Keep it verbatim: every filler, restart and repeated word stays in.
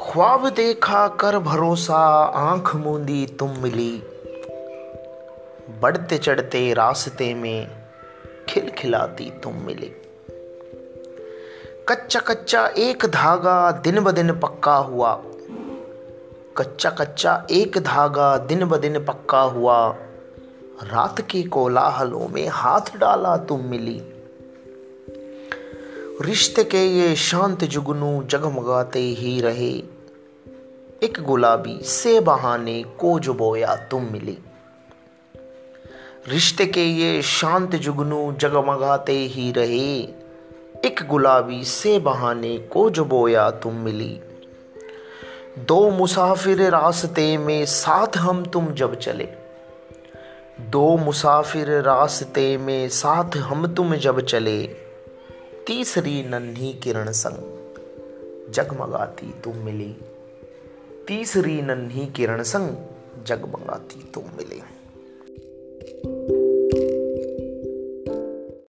ख्वाब देखा कर भरोसा, आंख मूंदी तुम मिली। बढ़ते चढ़ते रास्ते में खिलखिलाती तुम मिली। कच्चा कच्चा एक धागा दिन ब दिन पक्का हुआ। कच्चा कच्चा एक धागा दिन ब दिन पक्का हुआ। रात के कोलाहलों में हाथ डाला तुम मिली। रिश्ते के ये शांत जुगनू जगमगाते ही रहे। एक गुलाबी से बहाने को जो बोया तुम मिली। रिश्ते के ये शांत जुगनू जगमगाते ही रहे। एक गुलाबी से बहाने को जो बोया तुम मिली। दो मुसाफिर रास्ते में साथ हम तुम जब चले। दो मुसाफिर रास्ते में साथ हम तुम जब चले। तीसरी नन्ही किरण संग जगमगाती तुम मिली। तीसरी नन्ही किरण संग जगमगाती तुम मिली।